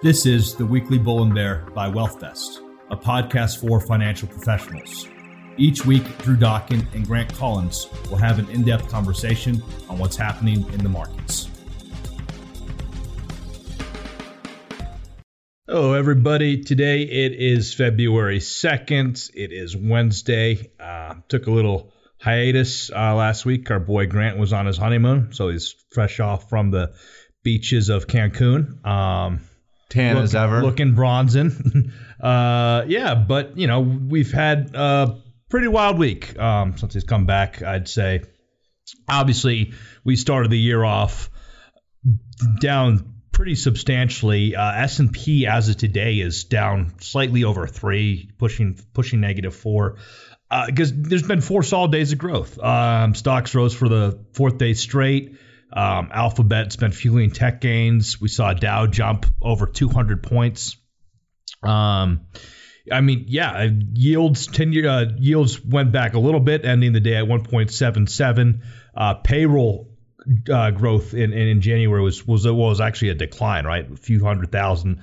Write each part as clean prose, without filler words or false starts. This is the Weekly Bull and Bear by WealthFest, a podcast for financial professionals. Each week, Drew Dockin and Grant Collins will have an in-depth conversation on what's happening in the markets. Hello, everybody. Today, it is February 2nd. It is Wednesday. Took a little hiatus last week. Our boy Grant was on his honeymoon, so he's fresh off from the beaches of Cancun. Tan as ever. Looking bronzing. But, you know, we've had a pretty wild week since he's come back, I'd say. Obviously, we started the year off down pretty substantially. S&P as of today is down slightly over 3, pushing negative 4. Because there's been 4 solid days of growth. Stocks rose for the 4th day straight. Alphabet's been fueling tech gains. We saw Dow jump over 200 points. Yields 10-year yields went back a little bit, ending the day at 1.77. Payroll growth in January was actually a decline, right? A few 100,000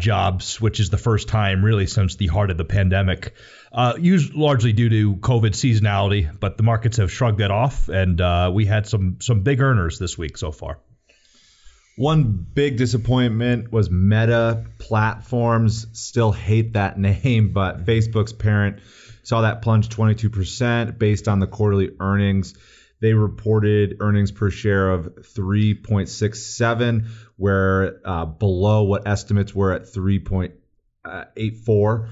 jobs, which is the first time really since the heart of the pandemic, largely due to COVID seasonality, but the markets have shrugged that off, and we had some big earners this week so far. One big disappointment was Meta Platforms. Still hate that name, but Facebook's parent saw that plunge 22% based on the quarterly earnings. They reported earnings per share of 3.67, where below what estimates were at 3.84.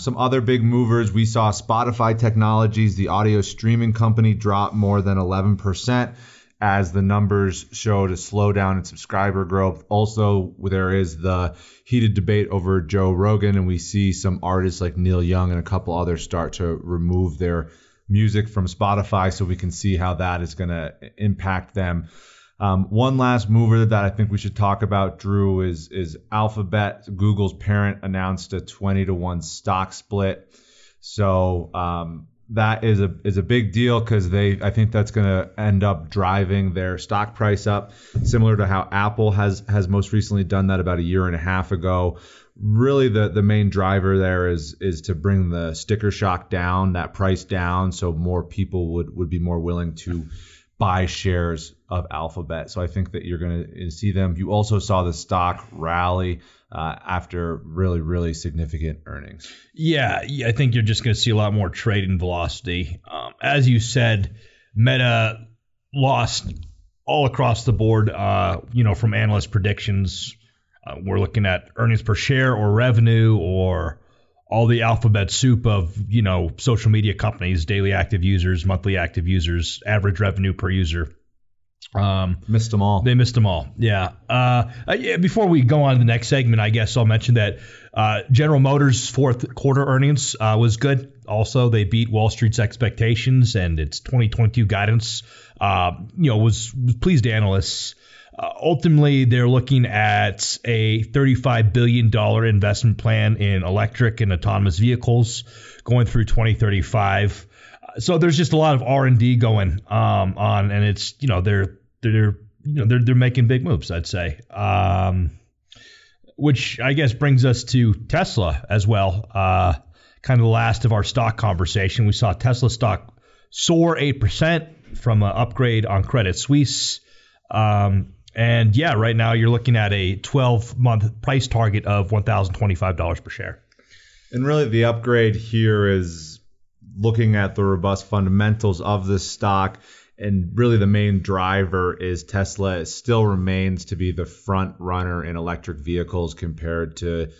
Some other big movers, we saw Spotify Technologies, the audio streaming company, drop more than 11% as the numbers showed a slowdown in subscriber growth. Also, there is the heated debate over Joe Rogan, and we see some artists like Neil Young and a couple others start to remove their music from Spotify, so we can see how that is going to impact them. One last mover that I think we should talk about, Drew, is Alphabet. Google's parent announced a 20-to-1 stock split. So that is a big deal because I think that's going to end up driving their stock price up, similar to how Apple has most recently done that about a year and a half ago. Really, the main driver there is to bring the sticker shock down, that price down, so more people would be more willing to buy shares of Alphabet. So I think that you're going to see them. You also saw the stock rally after really, really significant earnings. Yeah, I think you're just going to see a lot more trading velocity. As you said, Meta lost all across the board, from analyst predictions. We're looking at earnings per share or revenue or all the alphabet soup of, social media companies, daily active users, monthly active users, average revenue per user. Missed them all. They missed them all. Yeah. Before we go on to the next segment, I guess I'll mention that General Motors' fourth quarter earnings was good. Also, they beat Wall Street's expectations, and its 2022 guidance, was pleased analysts. Ultimately, they're looking at a $35 billion investment plan in electric and autonomous vehicles going through 2035. So there's just a lot of R&D going on, and it's they're making big moves, I'd say. Which I guess brings us to Tesla as well. Kind of the last of our stock conversation. We saw Tesla stock soar 8% from an upgrade on Credit Suisse. Right now you're looking at a 12-month price target of $1,025 per share. And really the upgrade here is looking at the robust fundamentals of this stock, and really the main driver is Tesla. It still remains to be the front runner in electric vehicles compared to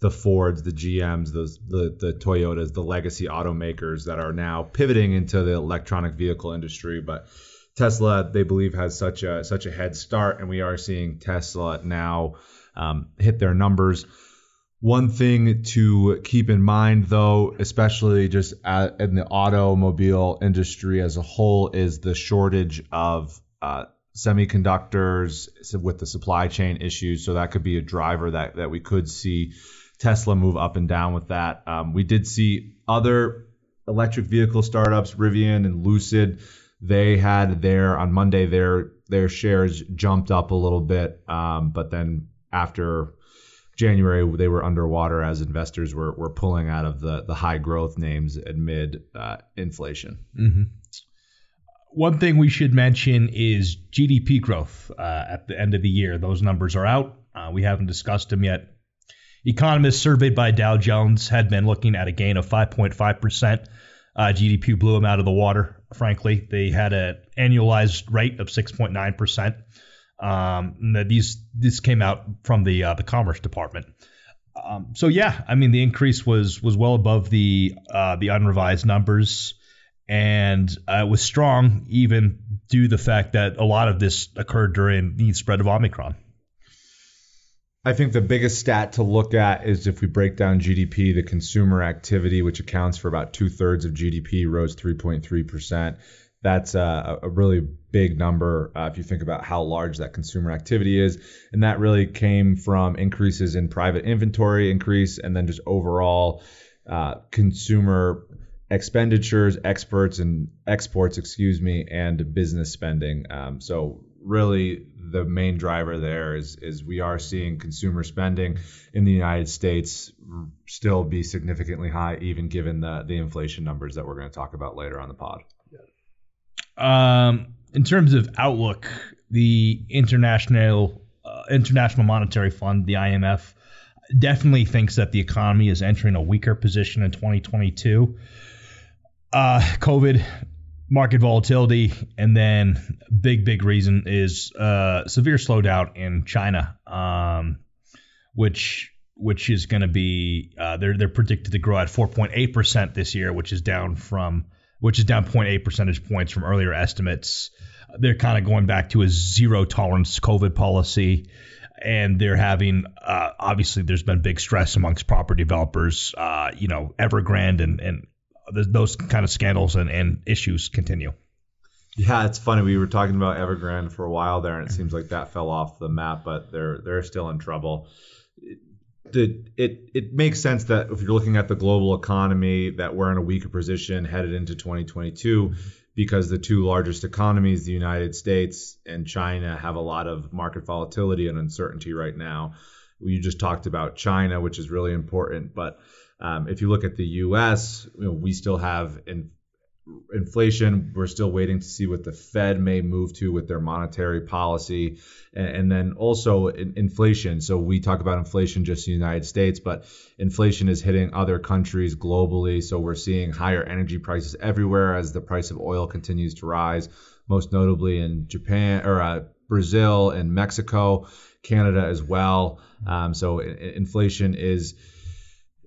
the Fords, the GMs, the Toyotas, the legacy automakers that are now pivoting into the electronic vehicle industry. But Tesla, they believe, has such a head start, and we are seeing Tesla now hit their numbers. One thing to keep in mind, though, especially just in the automobile industry as a whole, is the shortage of semiconductors with the supply chain issues. So that could be a driver that we could see Tesla move up and down with that. We did see other electric vehicle startups, Rivian and Lucid. They had on Monday their shares jumped up a little bit, but then after January, they were underwater as investors were pulling out of the high growth names amid inflation. Mm-hmm. One thing we should mention is GDP growth at the end of the year. Those numbers are out. We haven't discussed them yet. Economists surveyed by Dow Jones had been looking at a gain of 5.5%. GDP blew them out of the water, frankly. They had an annualized rate of 6.9%. This came out from the Commerce Department. So yeah, I mean the increase was well above the unrevised numbers, and it was strong even due to the fact that a lot of this occurred during the spread of Omicron. I think the biggest stat to look at is if we break down GDP, the consumer activity, which accounts for about 2/3 of GDP, rose 3.3%. That's a really big number if you think about how large that consumer activity is. And that really came from increases in private inventory increase and then just overall consumer expenditures, exports, and business spending. So really the main driver there is we are seeing consumer spending in the United States still be significantly high, even given the inflation numbers that we're going to talk about later on the pod. In terms of outlook, the International Monetary Fund, the IMF, definitely thinks that the economy is entering a weaker position in 2022. COVID, market volatility, and then big reason is severe slowdown in China, which is going to be they're predicted to grow at 4.8% this year, which is down 0.8 percentage points from earlier estimates. They're kind of going back to a zero tolerance COVID policy. And they're having, obviously, there's been big stress amongst property developers. Evergrande and those kind of scandals and issues continue. Yeah, it's funny. We were talking about Evergrande for a while there, and it seems like that fell off the map, but they're still in trouble. It makes sense that if you're looking at the global economy, that we're in a weaker position headed into 2022 because the two largest economies, the United States and China, have a lot of market volatility and uncertainty right now. You just talked about China, which is really important. But if you look at the U.S., we still have inflation. We're still waiting to see what the Fed may move to with their monetary policy, and then also inflation. So we talk about inflation just in the United States, but inflation is hitting other countries globally. So we're seeing higher energy prices everywhere as the price of oil continues to rise, most notably in Japan or Brazil and Mexico, Canada as well. So inflation is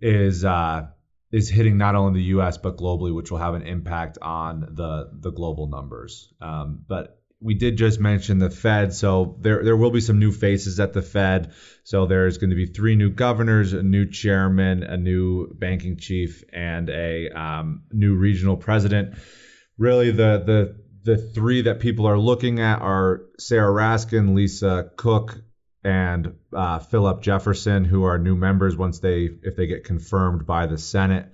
hitting not only the U.S. but globally, which will have an impact on the global numbers. But we did just mention the Fed, so there will be some new faces at the Fed. So there's going to be 3 new governors, a new chairman, a new banking chief, and a new regional president. Really, the 3 that people are looking at are Sarah Raskin, Lisa Cook, and Philip Jefferson, who are new members if they get confirmed by the Senate.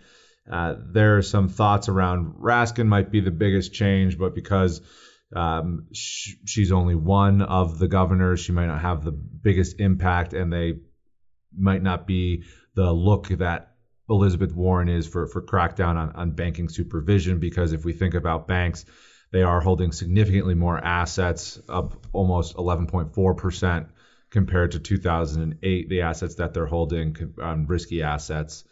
There are some thoughts around Raskin might be the biggest change, but because she's only one of the governors, she might not have the biggest impact, and they might not be the look that Elizabeth Warren is for crackdown on banking supervision, because if we think about banks, they are holding significantly more assets, up almost 11.4%. compared to 2008, the assets that they're holding on risky assets.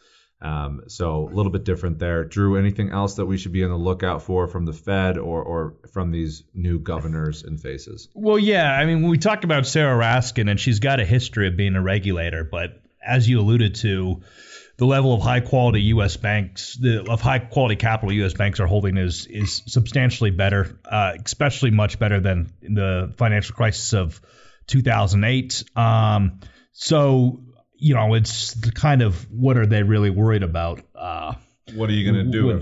So a little bit different there. Drew, anything else that we should be on the lookout for from the Fed or from these new governors and faces? Well, yeah. I mean, when we talk about Sarah Raskin, and she's got a history of being a regulator, but as you alluded to, the level of high quality capital U.S. banks are holding is substantially better, especially much better than the financial crisis of 2008. So it's kind of, what are they really worried about? What are you going to do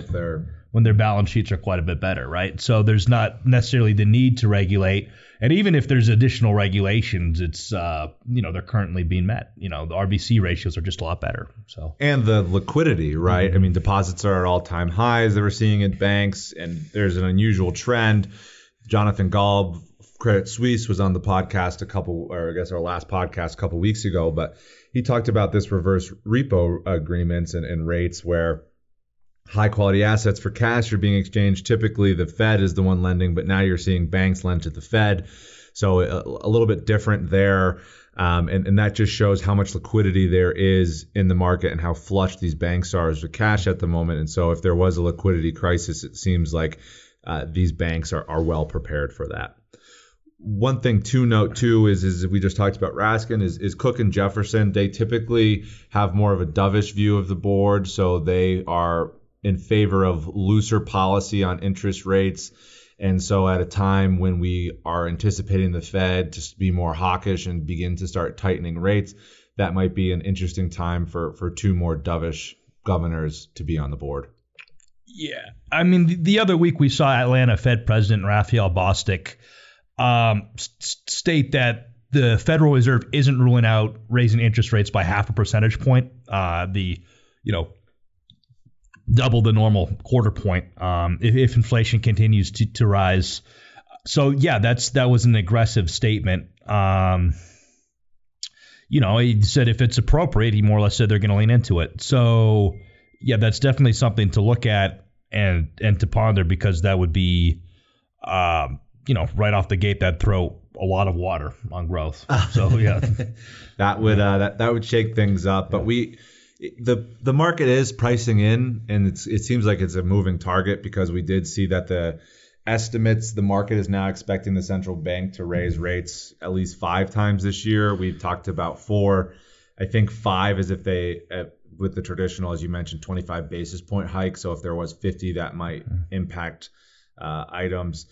when their balance sheets are quite a bit better, right? So there's not necessarily the need to regulate, and even if there's additional regulations, it's they're currently being met. The RBC ratios are just a lot better. So and the liquidity, right? Mm-hmm. I mean, deposits are at all-time highs that we're seeing in banks, and there's an unusual trend. Jonathan Gallb, Credit Suisse was on the podcast our last podcast a couple weeks ago, but he talked about this reverse repo agreements and rates where high quality assets for cash are being exchanged. Typically, the Fed is the one lending, but now you're seeing banks lend to the Fed. So a little bit different there. And that just shows how much liquidity there is in the market and how flush these banks are with cash at the moment. And so if there was a liquidity crisis, it seems like these banks are well prepared for that. One thing to note, too, is we just talked about Raskin, is Cook and Jefferson. They typically have more of a dovish view of the board, so they are in favor of looser policy on interest rates. And so at a time when we are anticipating the Fed to be more hawkish and begin to start tightening rates, that might be an interesting time for two more dovish governors to be on the board. Yeah. I mean, the other week we saw Atlanta Fed President Raphael Bostic state that the Federal Reserve isn't ruling out raising interest rates by 0.5 percentage point, double the normal 1/4 point if inflation continues to rise. So yeah, that was an aggressive statement. He said if it's appropriate, he more or less said they're going to lean into it. So yeah, that's definitely something to look at and to ponder, because that would be right off the gate that'd throw a lot of water on growth. So yeah, that would shake things up. But The market is pricing in, and it seems like it's a moving target, because we did see that the market is now expecting the central bank to raise rates at least 5 times this year. We've talked about 4. I think 5 is if they, with the traditional, as you mentioned, 25 basis point hike. So if there was 50, that might impact items.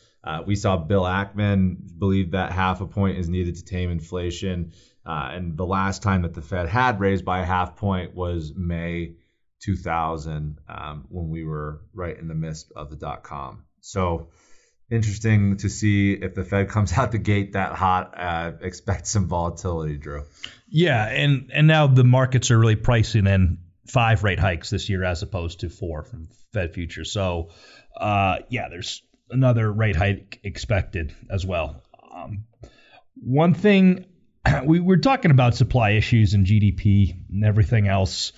We saw Bill Ackman believe that 0.5 point is needed to tame inflation. And the last time that the Fed had raised by 0.5 point was May 2000, when we were right in the midst of the dot-com. So interesting to see if the Fed comes out the gate that hot, expect some volatility, Drew. Yeah, and now the markets are really pricing in 5 rate hikes this year as opposed to 4 from Fed futures. So, there's another rate hike expected as well. One thing... We were talking about supply issues and GDP and everything else.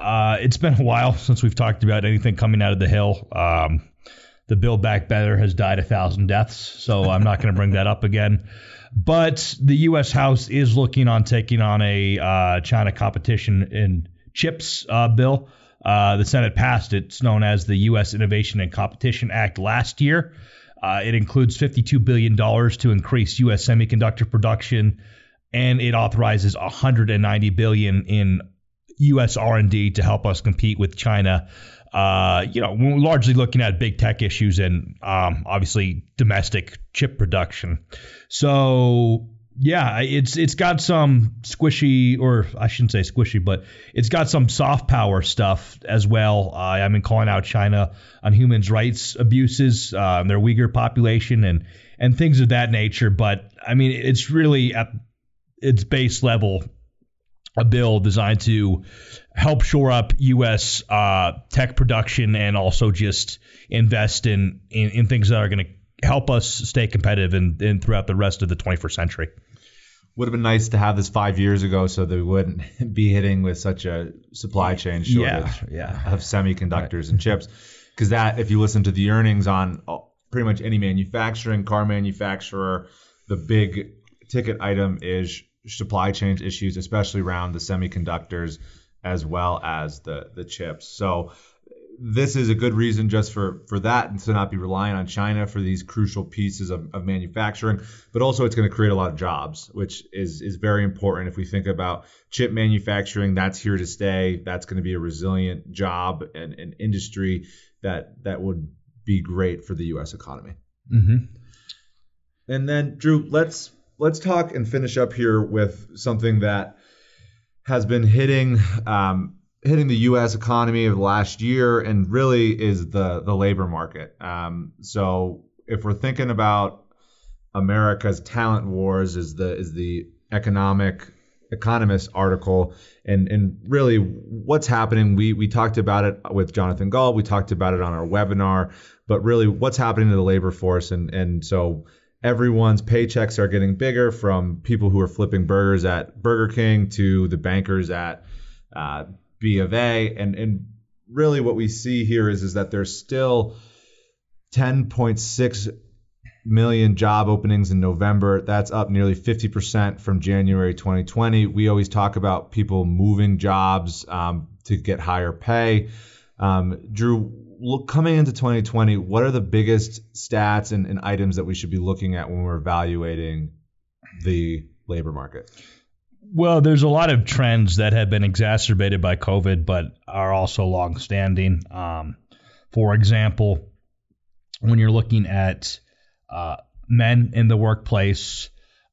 It's been a while since we've talked about anything coming out of the Hill. The Build Back Better has died 1,000 deaths, so I'm not going to bring that up again. But the U.S. House is looking on taking on a China competition in chips bill. The Senate passed it. It's known as the U.S. Innovation and Competition Act last year. It includes $52 billion to increase U.S. semiconductor production, and it authorizes $190 billion in U.S. R&D to help us compete with China. We're largely looking at big tech issues and obviously domestic chip production. So yeah, it's got some squishy, or I shouldn't say squishy, but it's got some soft power stuff as well. I've been calling out China on human rights abuses, their Uyghur population, and things of that nature. But I mean, it's really at its base level, a bill designed to help shore up U.S. Tech production, and also just invest in things that are going to help us stay competitive and throughout the rest of the 21st century. Would have been nice to have this 5 years ago, so that we wouldn't be hitting with such a supply chain shortage of semiconductors and chips. Because that, if you listen to the earnings on pretty much any car manufacturer, the big ticket item is supply chain issues, especially around the semiconductors as well as the chips. So this is a good reason just for that, and to not be relying on China for these crucial pieces of manufacturing. But also it's going to create a lot of jobs, which is very important. If we think about chip manufacturing, that's here to stay. That's going to be a resilient job and an industry that would be great for the U.S. economy. Mm-hmm. And then, Drew, let's talk and finish up here with something that has been hitting the U.S. economy of last year, and really is the labor market. So if we're thinking about America's talent wars, is the Economist article, and really what's happening. We talked about it with Jonathan Gallb. We talked about it on our webinar. But really, what's happening to the labor force, and so everyone's paychecks are getting bigger, from people who are flipping burgers at Burger King to the bankers at B of A. And really what we see here is that there's still 10.6 million job openings in November. That's up nearly 50% from January 2020. We always talk about people moving jobs to get higher pay. Drew, look, coming into 2020, what are the biggest stats and items that we should be looking at when we're evaluating the labor market? Well, there's a lot of trends that have been exacerbated by COVID, but are also longstanding. For example, when you're looking at men in the workplace,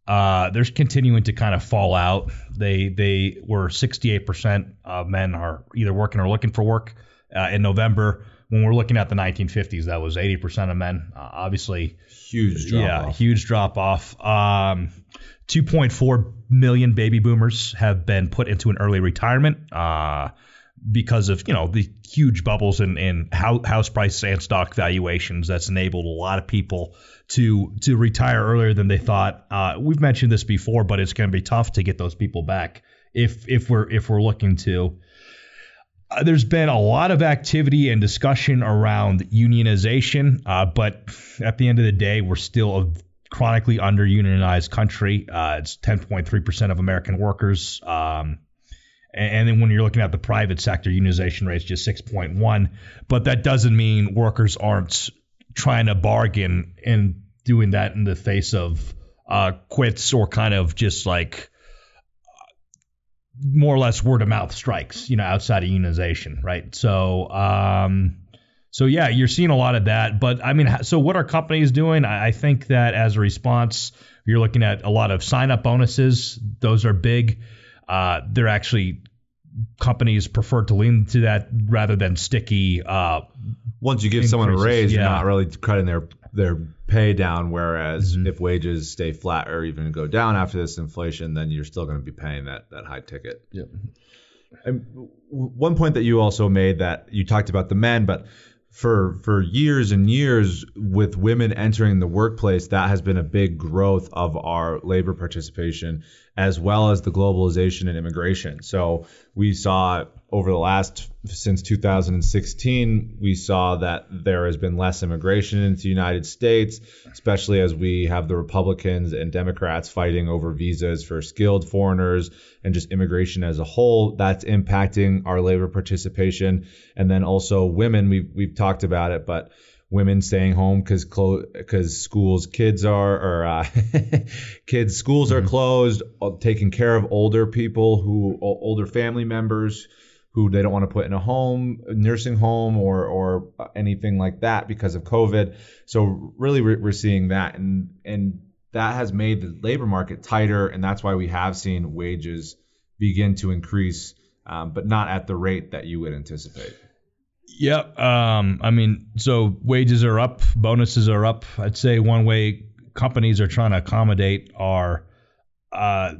there's continuing to kind of fall out. They were 68% of men are either working or looking for work in November. When we're looking at the 1950s, that was 80% of men. Obviously, huge drop off. Yeah, huge drop off. 2.4 million baby boomers have been put into an early retirement because of the huge bubbles in house prices and stock valuations. That's enabled a lot of people to retire earlier than they thought. We've mentioned this before, but it's going to be tough to get those people back if we're looking to. There's been a lot of activity and discussion around unionization, but at the end of the day, we're still a chronically under-unionized country. It's 10.3% of American workers. And then when you're looking at the private sector, unionization rate's just 6.1. But that doesn't mean workers aren't trying to bargain and doing that in the face of quits or kind of just like more or less word of mouth strikes, outside of unionization, right? So yeah, you're seeing a lot of that. But I mean, so what are companies doing? I think that as a response, you're looking at a lot of sign-up bonuses. Those are big. They're actually companies prefer to lean to that rather than sticky. Once you give increases. Someone a raise, you're not really cutting their pay down, whereas if wages stay flat or even go down after this inflation, then you're still going to be paying that high ticket. Yep. And one point that you also made, that you talked about the men, but for years and years with women entering the workplace, that has been a big growth of our labor participation, as well as the globalization and immigration. So we saw over the last, since 2016, we saw that there has been less immigration into the United States, especially as we have the Republicans and Democrats fighting over visas for skilled foreigners and just immigration as a whole. That's impacting our labor participation. And then also women, we've talked about it, but women staying home because schools are closed, taking care of older people older family members who they don't want to put in a nursing home or anything like that because of COVID. So really we're seeing that, and that has made the labor market tighter, and that's why we have seen wages begin to increase, but not at the rate that you would anticipate. Yep. I mean, so wages are up, bonuses are up. I'd say one way companies are trying to accommodate are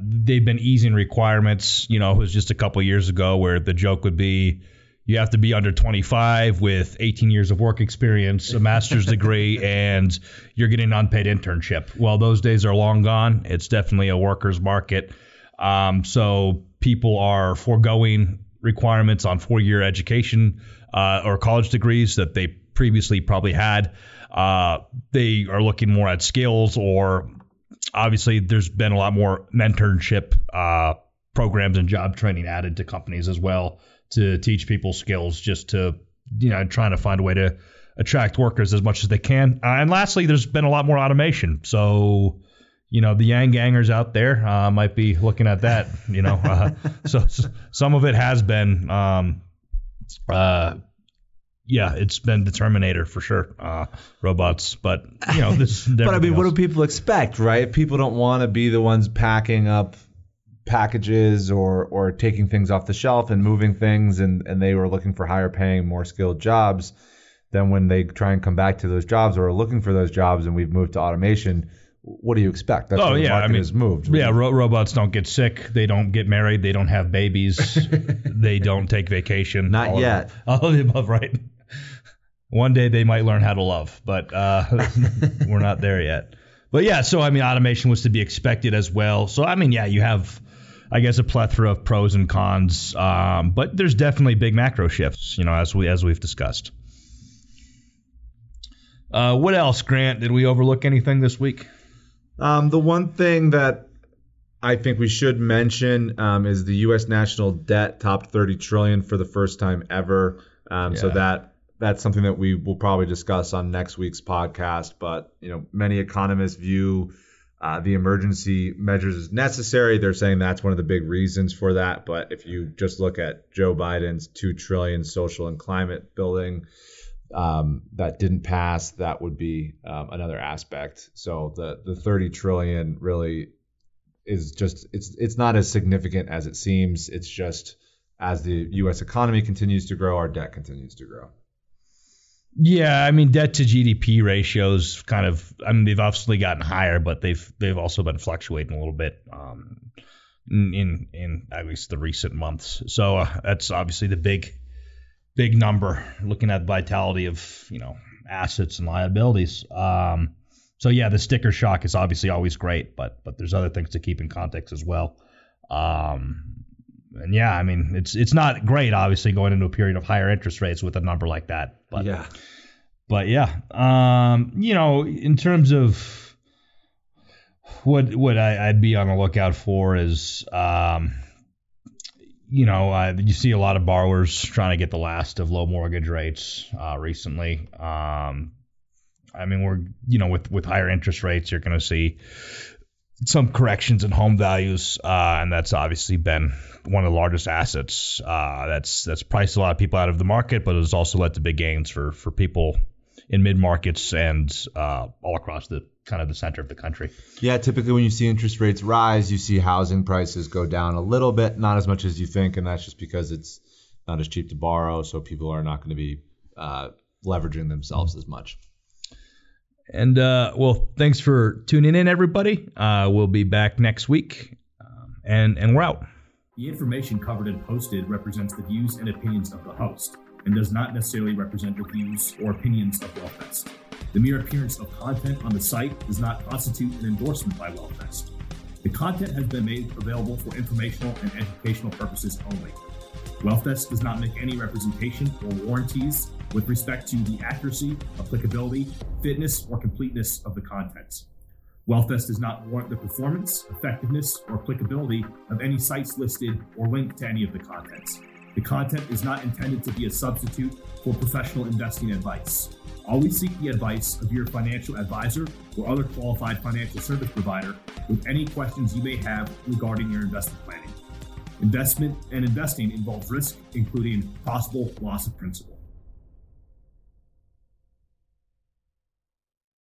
they've been easing requirements. It was just a couple of years ago where the joke would be you have to be under 25 with 18 years of work experience, a master's degree, and you're getting an unpaid internship. Well, those days are long gone. It's definitely a workers' market. So people are foregoing requirements on 4-year education or college degrees that they previously probably had. They are looking more at skills, or obviously there's been a lot more mentorship programs and job training added to companies as well to teach people skills, just to, trying to find a way to attract workers as much as they can. And lastly, there's been a lot more automation. So, the yang gangers out there might be looking at that, so some of it has been, it's been the Terminator for sure, robots, but this. But I mean, what do people expect, right? People don't want to be the ones packing up packages or taking things off the shelf and moving things, and they were looking for higher paying, more skilled jobs. Then when they try and come back to those jobs or are looking for those jobs, and we've moved to automation, what do you expect? That's the market has moved. Really. Yeah, robots don't get sick. They don't get married. They don't have babies. They don't take vacation. Not all yet. All of the above, right? One day they might learn how to love, but we're not there yet. But yeah, so I mean, automation was to be expected as well. So I mean, yeah, you have, I guess, a plethora of pros and cons, but there's definitely big macro shifts, you know, as we've discussed. What else, Grant? Did we overlook anything this week? The one thing that I think we should mention is the U.S. national debt topped $30 trillion for the first time ever. So that's something that we will probably discuss on next week's podcast. But, you know, many economists view the emergency measures as necessary. They're saying that's one of the big reasons for that. But if you just look at Joe Biden's $2 trillion social and climate building that didn't pass, that would be another aspect. So the $30 trillion really is just, it's not as significant as it seems. It's just as the U.S. economy continues to grow, our debt continues to grow. Yeah, I mean, debt to GDP ratios kind of, I mean, they've obviously gotten higher, but they've also been fluctuating a little bit in at least the recent months. So that's obviously the big number, looking at vitality of, you know, assets and liabilities. So yeah, the sticker shock is obviously always great, but there's other things to keep in context as well. And yeah, I mean, it's not great, obviously, going into a period of higher interest rates with a number like that. But yeah. You know, in terms of what I'd be on the lookout for is, you know, you see a lot of borrowers trying to get the last of low mortgage rates recently. I mean, we're, you know, with higher interest rates, you're going to see some corrections in home values, and that's obviously been one of the largest assets. That's priced a lot of people out of the market, but it's also led to big gains for people in mid markets and all across the kind of the center of the country. Yeah, typically when you see interest rates rise, you see housing prices go down a little bit, not as much as you think, and that's just because it's not as cheap to borrow, so people are not going to be leveraging themselves as much. And, well, thanks for tuning in, everybody. We'll be back next week, and we're out. The information covered and posted represents the views and opinions of the host and does not necessarily represent the views or opinions of WealthFest. The mere appearance of content on the site does not constitute an endorsement by WealthFest. The content has been made available for informational and educational purposes only. WealthFest does not make any representation or warranties with respect to the accuracy, applicability, fitness, or completeness of the contents. WealthFest does not warrant the performance, effectiveness, or applicability of any sites listed or linked to any of the contents. The content is not intended to be a substitute for professional investing advice. Always seek the advice of your financial advisor or other qualified financial service provider with any questions you may have regarding your investment planning. Investment and investing involves risk, including possible loss of principal.